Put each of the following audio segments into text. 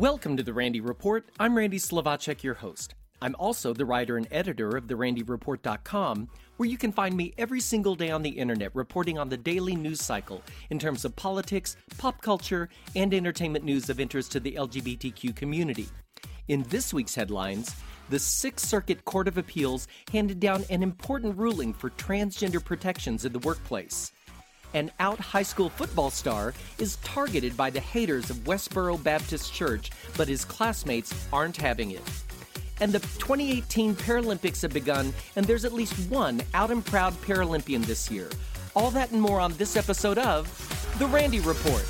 Welcome to The Randy Report. I'm Randy Slavacek, your host. I'm also the writer and editor of TheRandyReport.com, where you can find me every single day on the internet reporting on the daily news cycle in terms of politics, pop culture, and entertainment news of interest to the LGBTQ community. In this week's headlines, the Sixth Circuit Court of Appeals handed down an important ruling for transgender protections in the workplace. An out high school football star is targeted by the haters of Westboro Baptist Church, but his classmates aren't having it. And the 2018 Paralympics have begun, and there's at least one out and proud Paralympian this year. All that and more on this episode of The Randy Report.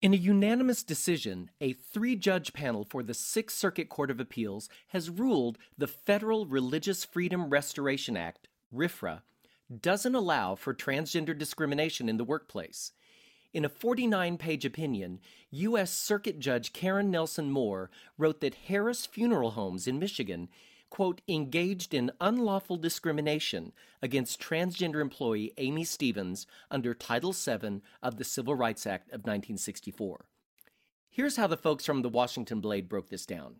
In a unanimous decision, a three-judge panel for the Sixth Circuit Court of Appeals has ruled the Federal Religious Freedom Restoration Act, RFRA, doesn't allow for transgender discrimination in the workplace. In a 49-page opinion, U.S. Circuit Judge Karen Nelson Moore wrote that Harris Funeral Homes in Michigan, quote, engaged in unlawful discrimination against transgender employee Aimee Stephens under Title VII of the Civil Rights Act of 1964. Here's how the folks from the Washington Blade broke this down.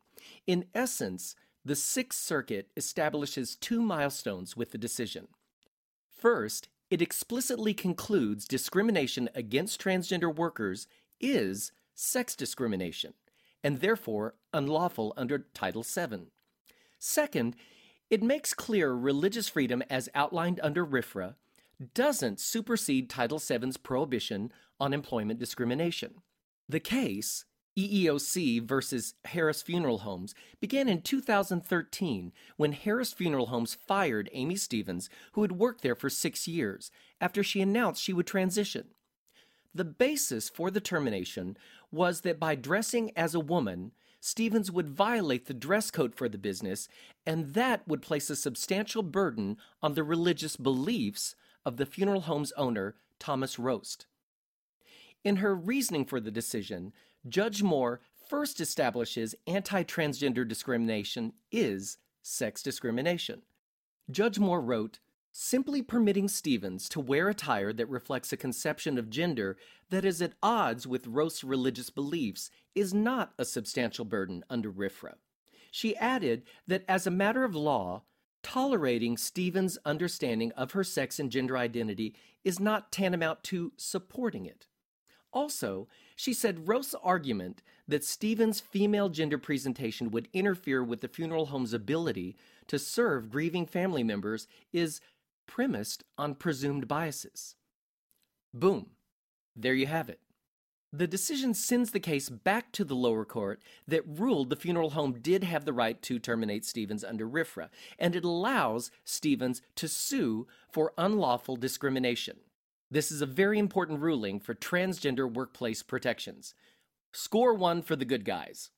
In essence, the Sixth Circuit establishes two milestones with the decision. First, it explicitly concludes discrimination against transgender workers is sex discrimination, and therefore unlawful under Title VII. Second, it makes clear religious freedom as outlined under RFRA doesn't supersede Title VII's prohibition on employment discrimination. The case, EEOC versus Harris Funeral Homes, began in 2013 when Harris Funeral Homes fired Aimee Stephens, who had worked there for 6 years, after she announced she would transition. The basis for the termination was that by dressing as a woman, Stephens would violate the dress code for the business, and that would place a substantial burden on the religious beliefs of the funeral home's owner, Thomas Rost. In her reasoning for the decision, Judge Moore first establishes anti-transgender discrimination is sex discrimination. Judge Moore wrote, "Simply permitting Stephens to wear attire that reflects a conception of gender that is at odds with Rost's religious beliefs is not a substantial burden under RFRA." She added that as a matter of law, tolerating Stephens' understanding of her sex and gender identity is not tantamount to supporting it. Also, she said Rost's argument that Stephens' female gender presentation would interfere with the funeral home's ability to serve grieving family members is premised on presumed biases. Boom. There you have it. The decision sends the case back to the lower court that ruled the funeral home did have the right to terminate Stephens under RFRA, and it allows Stephens to sue for unlawful discrimination. This is a very important ruling for transgender workplace protections. Score one for the good guys.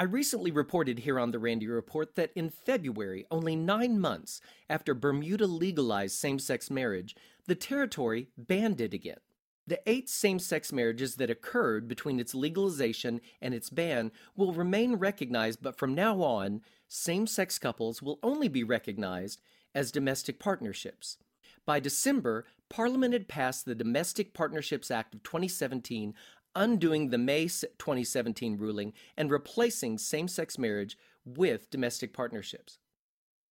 I recently reported here on The Randy Report that in February, only 9 months after Bermuda legalized same-sex marriage, the territory banned it again. The 8 same-sex marriages that occurred between its legalization and its ban will remain recognized, but from now on, same-sex couples will only be recognized as domestic partnerships. By December, Parliament had passed the Domestic Partnerships Act of 2017, undoing the May 2017 ruling and replacing same-sex marriage with domestic partnerships.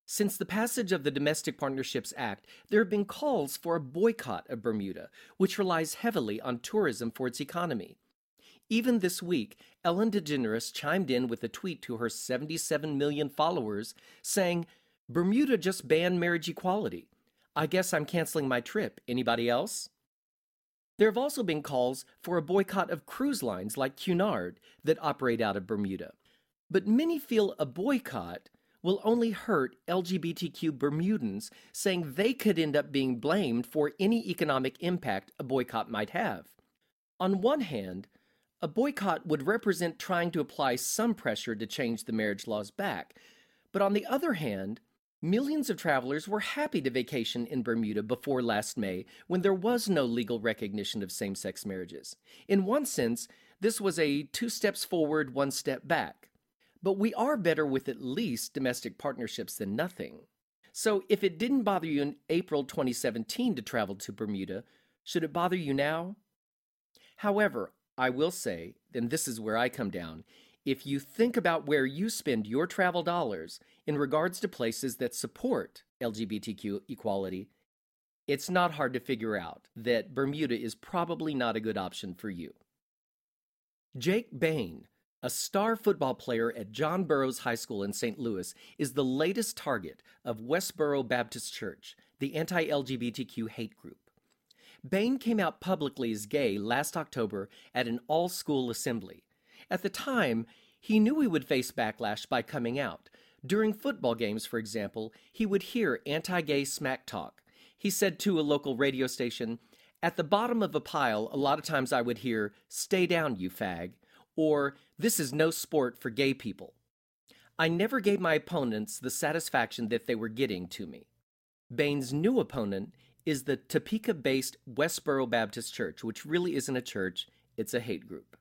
Since the passage of the Domestic Partnerships Act, there have been calls for a boycott of Bermuda, which relies heavily on tourism for its economy. Even this week, Ellen DeGeneres chimed in with a tweet to her 77 million followers saying, "Bermuda just banned marriage equality. I guess I'm canceling my trip. Anybody else?" There have also been calls for a boycott of cruise lines like Cunard that operate out of Bermuda. But many feel a boycott will only hurt LGBTQ Bermudans, saying they could end up being blamed for any economic impact a boycott might have. On one hand, a boycott would represent trying to apply some pressure to change the marriage laws back. But on the other hand, Millions of travelers were happy to vacation in Bermuda before last May, when there was no legal recognition of same-sex marriages. In one sense, this was a 2 steps forward, 1 step back. But we are better with at least domestic partnerships than nothing. So if it didn't bother you in April 2017 to travel to Bermuda, should it bother you now? However, I will say, and this is where I come down, if you think about where you spend your travel dollars in regards to places that support LGBTQ equality, it's not hard to figure out that Bermuda is probably not a good option for you. Jake Bain, a star football player at John Burroughs High School in St. Louis, is the latest target of Westboro Baptist Church, the anti-LGBTQ hate group. Bain came out publicly as gay last October at an all-school assembly. At the time, he knew he would face backlash by coming out. During football games, for example, he would hear anti-gay smack talk. He said to a local radio station, "At the bottom of a pile, a lot of times I would hear, 'Stay down, you fag,' or 'This is no sport for gay people.' I never gave my opponents the satisfaction that they were getting to me." Bain's new opponent is the Topeka-based Westboro Baptist Church, which really isn't a church, it's a hate group,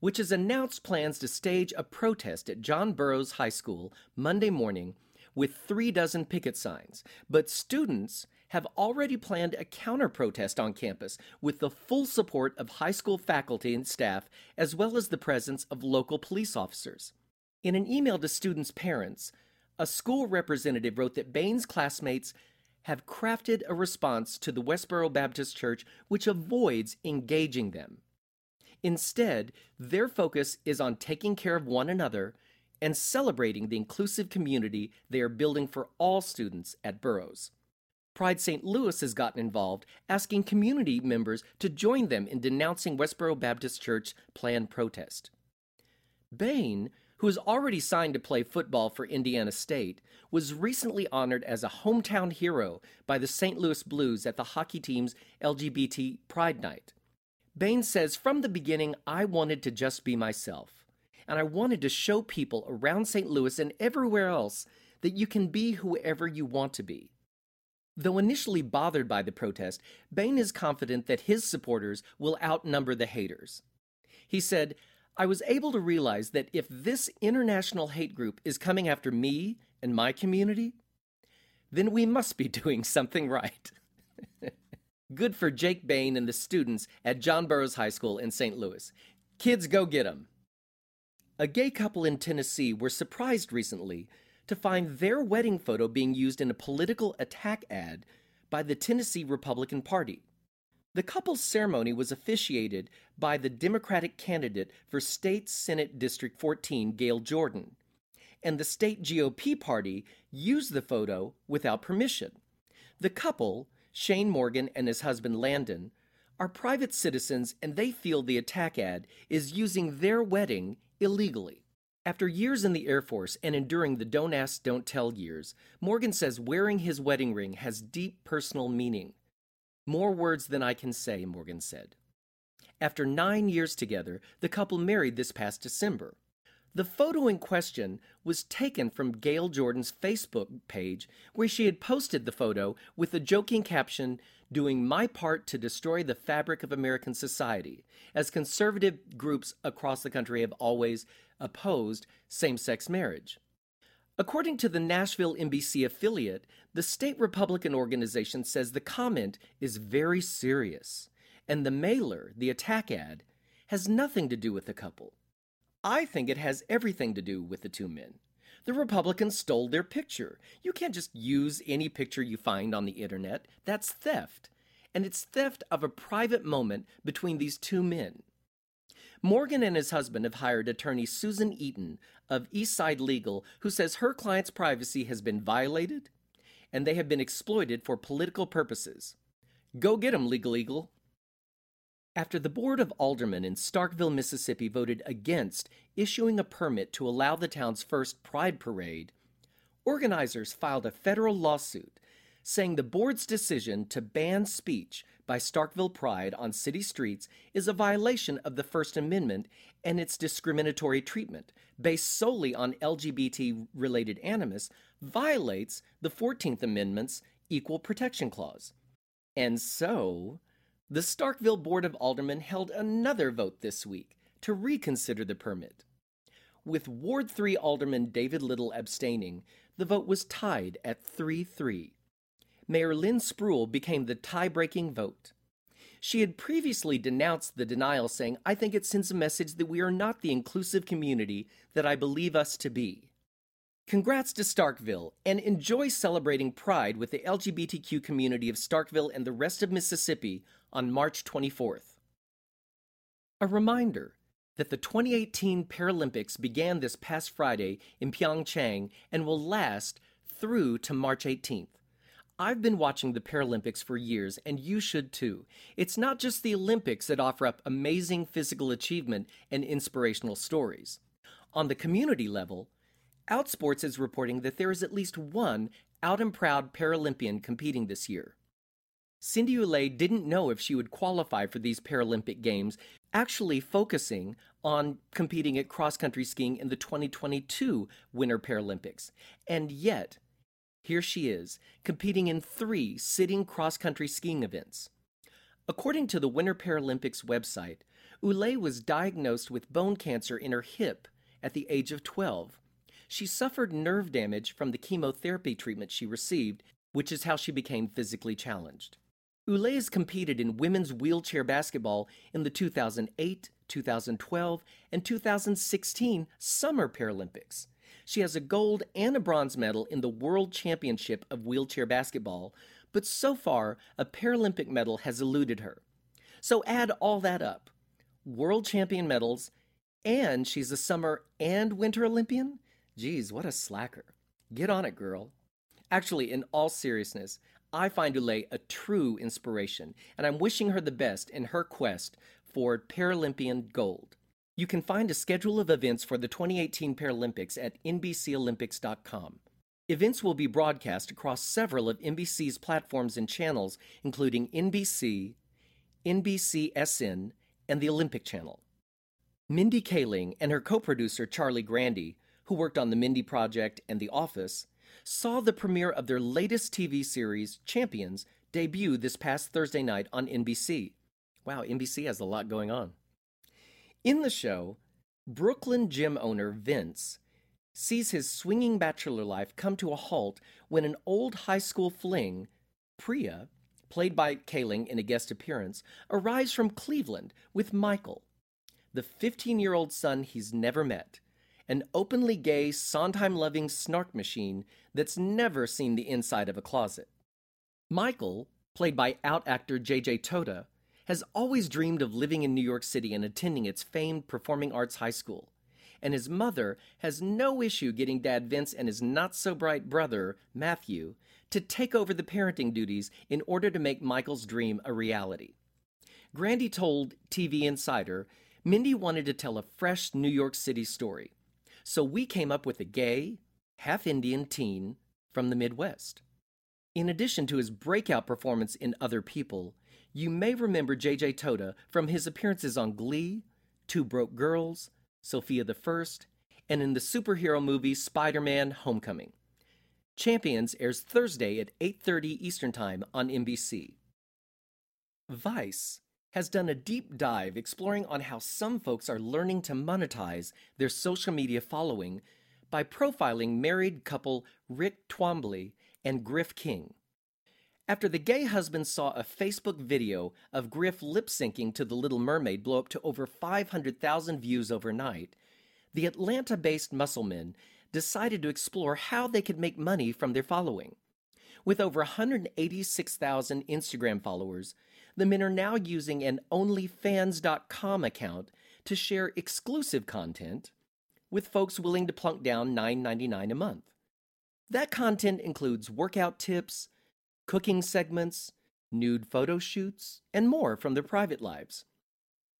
which has announced plans to stage a protest at John Burroughs High School Monday morning with 36 picket signs. But students have already planned a counter-protest on campus with the full support of high school faculty and staff, as well as the presence of local police officers. In an email to students' parents, a school representative wrote that Bain's classmates have crafted a response to the Westboro Baptist Church which avoids engaging them. Instead, their focus is on taking care of one another and celebrating the inclusive community they are building for all students at Burroughs. Pride St. Louis has gotten involved, asking community members to join them in denouncing Westboro Baptist Church's planned protest. Bain, who is already signed to play football for Indiana State, was recently honored as a hometown hero by the St. Louis Blues at the hockey team's LGBT Pride Night. Bain says, "From the beginning, I wanted to just be myself, and I wanted to show people around St. Louis and everywhere else that you can be whoever you want to be." Though initially bothered by the protest, Bain is confident that his supporters will outnumber the haters. He said, "I was able to realize that if this international hate group is coming after me and my community, then we must be doing something right." Good for Jake Bain and the students at John Burroughs High School in St. Louis. Kids, go get 'em. A gay couple in Tennessee were surprised recently to find their wedding photo being used in a political attack ad by the Tennessee Republican Party. The couple's ceremony was officiated by the Democratic candidate for State Senate District 14, Gail Jordan, and the state GOP party used the photo without permission. The couple, Shane Morgan and his husband Landon, are private citizens, and they feel the attack ad is using their wedding illegally. After years in the Air Force and enduring the don't ask, don't tell years, Morgan says wearing his wedding ring has deep personal meaning. "More words than I can say," Morgan said. After 9 years together, the couple married this past December. The photo in question was taken from Gail Jordan's Facebook page, where she had posted the photo with the joking caption, "Doing my part to destroy the fabric of American society," as conservative groups across the country have always opposed same-sex marriage. According to the Nashville NBC affiliate, the state Republican organization says the comment is very serious, and the mailer, the attack ad, has nothing to do with the couple. I think it has everything to do with the two men. The Republicans stole their picture. You can't just use any picture you find on the internet. That's theft. And it's theft of a private moment between these two men. Morgan and his husband have hired attorney Susan Eaton of Eastside Legal, who says her client's privacy has been violated and they have been exploited for political purposes. Go get 'em, Legal Eagle. After the Board of Aldermen in Starkville, Mississippi voted against issuing a permit to allow the town's first Pride Parade, organizers filed a federal lawsuit saying the board's decision to ban speech by Starkville Pride on city streets is a violation of the First Amendment and its discriminatory treatment, based solely on LGBT-related animus, violates the 14th Amendment's Equal Protection Clause. And so, the Starkville Board of Aldermen held another vote this week to reconsider the permit. With Ward 3 Alderman David Little abstaining, the vote was tied at 3-3. Mayor Lynn Spruill became the tie-breaking vote. She had previously denounced the denial, saying, "I think it sends a message that we are not the inclusive community that I believe us to be." Congrats to Starkville, and enjoy celebrating Pride with the LGBTQ community of Starkville and the rest of Mississippi on March 24th. A reminder that the 2018 Paralympics began this past Friday in Pyeongchang and will last through to March 18th. I've been watching the Paralympics for years, and you should too. It's not just the Olympics that offer up amazing physical achievement and inspirational stories. On the community level, Outsports is reporting that there is at least one out and proud Paralympian competing this year. Cindy Ulay didn't know if she would qualify for these Paralympic Games, actually focusing on competing at cross-country skiing in the 2022 Winter Paralympics. And yet, here she is, competing in 3 sitting cross-country skiing events. According to the Winter Paralympics website, Ulay was diagnosed with bone cancer in her hip at the age of 12. She suffered nerve damage from the chemotherapy treatment she received, which is how she became physically challenged. Ulay has competed in women's wheelchair basketball in the 2008, 2012, and 2016 Summer Paralympics. She has a gold and a bronze medal in the World Championship of Wheelchair Basketball, but so far, a Paralympic medal has eluded her. So add all that up. World champion medals, and she's a Summer and Winter Olympian? Geez, what a slacker. Get on it, girl. Actually, in all seriousness, I find Ulay a true inspiration, and I'm wishing her the best in her quest for Paralympian gold. You can find a schedule of events for the 2018 Paralympics at NBCOlympics.com. Events will be broadcast across several of NBC's platforms and channels, including NBC, NBCSN, and the Olympic Channel. Mindy Kaling and her co-producer Charlie Grandy, who worked on The Mindy Project and The Office, saw the premiere of their latest TV series, Champions, debut this past Thursday night on NBC. Wow, NBC has a lot going on. In the show, Brooklyn gym owner Vince sees his swinging bachelor life come to a halt when an old high school fling, Priya, played by Kaling in a guest appearance, arrives from Cleveland with Michael, the 15-year-old son he's never met, an openly gay, Sondheim-loving snark machine that's never seen the inside of a closet. Michael, played by out-actor J.J. Totah, has always dreamed of living in New York City and attending its famed Performing Arts High School, and his mother has no issue getting Dad Vince and his not-so-bright brother, Matthew, to take over the parenting duties in order to make Michael's dream a reality. Grandy told TV Insider, "Mindy wanted to tell a fresh New York City story. So we came up with a gay, half-Indian teen from the Midwest." In addition to his breakout performance in Other People, you may remember J.J. Totah from his appearances on Glee, Two Broke Girls, Sophia the First, and in the superhero movie Spider-Man: Homecoming. Champions airs Thursday at 8:30 Eastern Time on NBC. Vice has done a deep dive exploring on how some folks are learning to monetize their social media following by profiling married couple Rick Twombly and Griff King. After the gay husband saw a Facebook video of Griff lip-syncing to The Little Mermaid blow up to over 500,000 views overnight, the Atlanta-based Musclemen decided to explore how they could make money from their following. With over 186,000 Instagram followers, the men are now using an OnlyFans.com account to share exclusive content with folks willing to plunk down $9.99 a month. That content includes workout tips, cooking segments, nude photo shoots, and more from their private lives.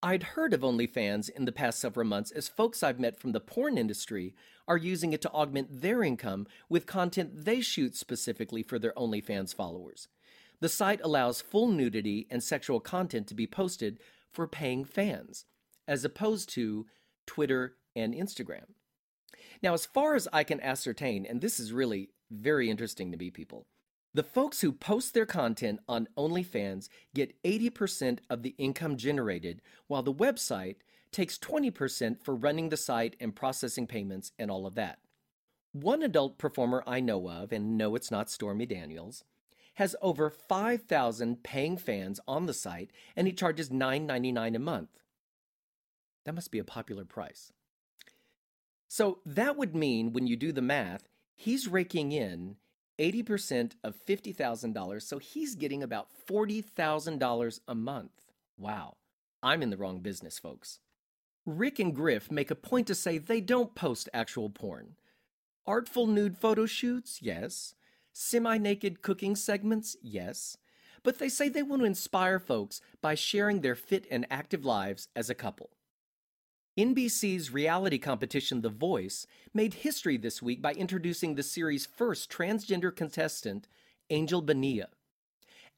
I'd heard of OnlyFans in the past several months as folks I've met from the porn industry are using it to augment their income with content they shoot specifically for their OnlyFans followers. The site allows full nudity and sexual content to be posted for paying fans, as opposed to Twitter and Instagram. Now, as far as I can ascertain, and this is really very interesting to me people. The folks who post their content on OnlyFans get 80% of the income generated, while the website takes 20% for running the site and processing payments and all of that. One adult performer I know of, and no, it's not Stormy Daniels, has over 5,000 paying fans on the site, and he charges $9.99 a month. That must be a popular price. So that would mean, when you do the math, he's raking in 80% of $50,000, so he's getting about $40,000 a month. Wow. I'm in the wrong business, folks. Rick and Griff make a point to say they don't post actual porn. Artful nude photo shoots? Yes. Semi-naked cooking segments? Yes. But they say they want to inspire folks by sharing their fit and active lives as a couple. NBC's reality competition The Voice made history this week by introducing the series' first transgender contestant, Angel Bonilla.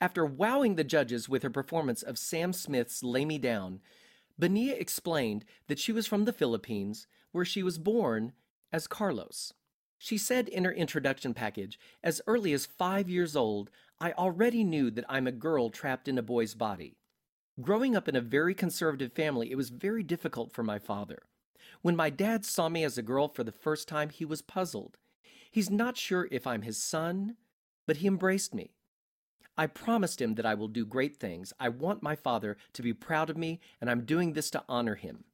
After wowing the judges with her performance of Sam Smith's Lay Me Down, Bonilla explained that she was from the Philippines, where she was born as Carlos. She said in her introduction package, "As early as 5 years old, I already knew that I'm a girl trapped in a boy's body. Growing up in a very conservative family, it was very difficult for my father. When my dad saw me as a girl for the first time, he was puzzled. He's not sure if I'm his son, but he embraced me. I promised him that I will do great things. I want my father to be proud of me, and I'm doing this to honor him."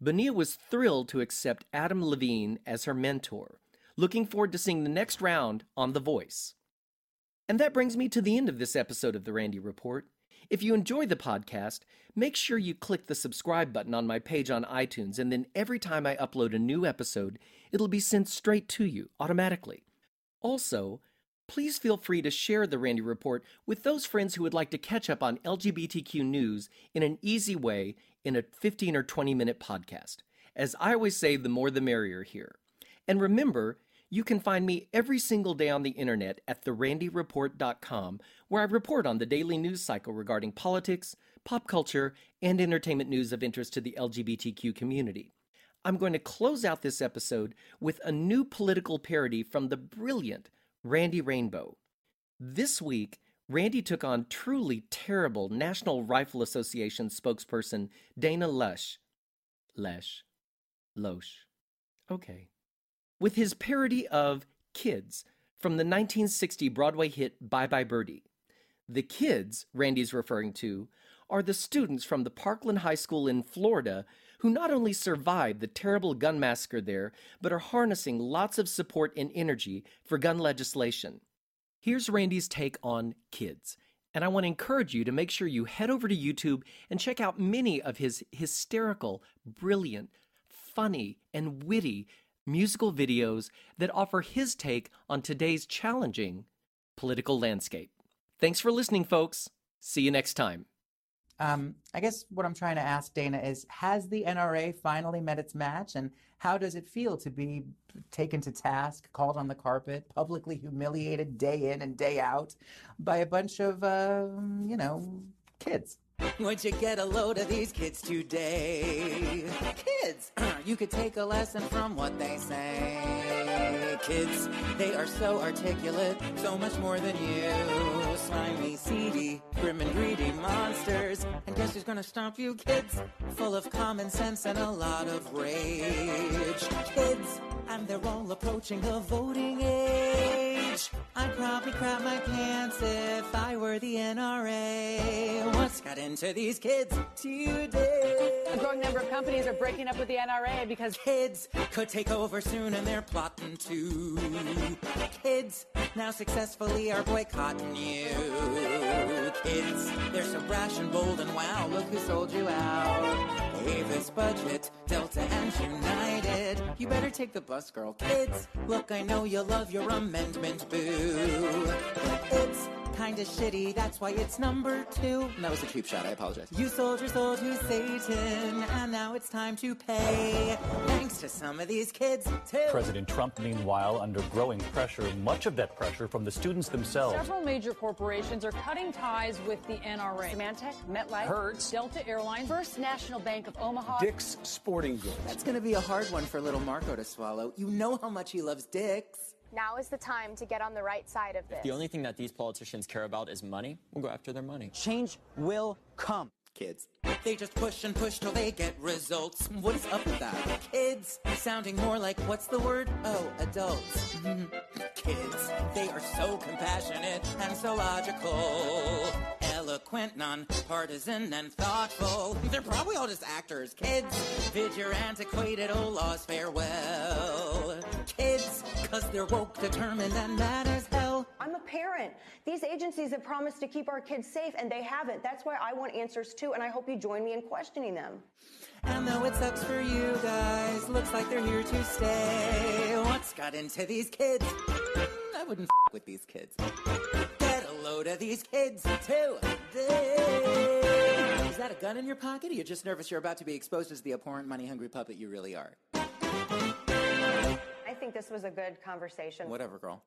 Bonilla was thrilled to accept Adam Levine as her mentor, looking forward to seeing the next round on The Voice. And that brings me to the end of this episode of The Randy Report. If you enjoy the podcast, make sure you click the subscribe button on my page on iTunes, and then every time I upload a new episode, it'll be sent straight to you automatically. Also, please feel free to share The Randy Report with those friends who would like to catch up on LGBTQ news in an easy way in a 15 or 20-minute podcast. As I always say, the more the merrier here. And remember, you can find me every single day on the internet at TheRandyReport.com, where I report on the daily news cycle regarding politics, pop culture, and entertainment news of interest to the LGBTQ community. I'm going to close out this episode with a new political parody from the brilliant Randy Rainbow. This week, Randy took on truly terrible National Rifle Association spokesperson Dana Lush. Loesch. Okay. With his parody of Kids from the 1960 Broadway hit Bye Bye Birdie. The kids Randy's referring to are the students from the Parkland High School in Florida who not only survived the terrible gun massacre there, but are harnessing lots of support and energy for gun legislation. Here's Randy's take on Kids, and I want to encourage you to make sure you head over to YouTube and check out many of his hysterical, brilliant, funny, and witty musical videos that offer his take on today's challenging political landscape. Thanks for listening, folks. See you next time. I guess what I'm trying to ask Dana is, has the NRA finally met its match? And how does it feel to be taken to task, called on the carpet, publicly humiliated day in and day out by a bunch of, kids? Would you get a load of these kids today? Kids, you could take a lesson from what they say. Kids, they are so articulate, so much more than you. Slimy, seedy, grim and greedy monsters. And guess who's gonna stomp you? Kids, full of common sense and a lot of rage. Kids, and they're all approaching the voting age. I'd probably crap my pants if I were the NRA. What's got into these kids today? A growing number of companies are breaking up with the NRA because kids could take over soon, and they're plotting to. Kids now successfully are boycotting you. Kids, they're so brash and bold, and wow, look who sold you out. Avis, Budget, Delta, and United. You better take the bus, girl. Kids, look, I know you love your amendment, boo. But it's kinda shitty, that's why it's number 2. And that was a cheap shot, I apologize. You soldiers sold to Satan, and now it's time to pay. Thanks to some of these kids, too. President Trump, meanwhile, under growing pressure, much of that pressure from the students themselves. Several major corporations are cutting ties with the NRA. Symantec, MetLife, Hertz, Delta Airlines, First National Bank of Omaha, Dick's Sporting Goods. That's gonna be a hard one for little Marco to swallow. You know how much he loves Dick's. Now is the time to get on the right side of this. If the only thing that these politicians care about is money, we'll go after their money. Change will come. Kids. They just push and push till they get results. What is up with that? Kids. Sounding more like, what's the word? Oh, adults. Kids. They are so compassionate and so logical. Eloquent, non-partisan, and thoughtful. They're probably all just actors. Kids, bid your antiquated old laws farewell. Kids, because they're woke, determined, and mad as hell. I'm a parent. These agencies have promised to keep our kids safe, and they haven't. That's why I want answers, too, and I hope you join me in questioning them. And though it sucks for you guys, looks like they're here to stay. What's got into these kids? I wouldn't f*** with these kids. Load of these kids too. Is that a gun in your pocket, or you're just nervous you're about to be exposed as the abhorrent money-hungry puppet you really are? I think this was a good conversation. Whatever, girl.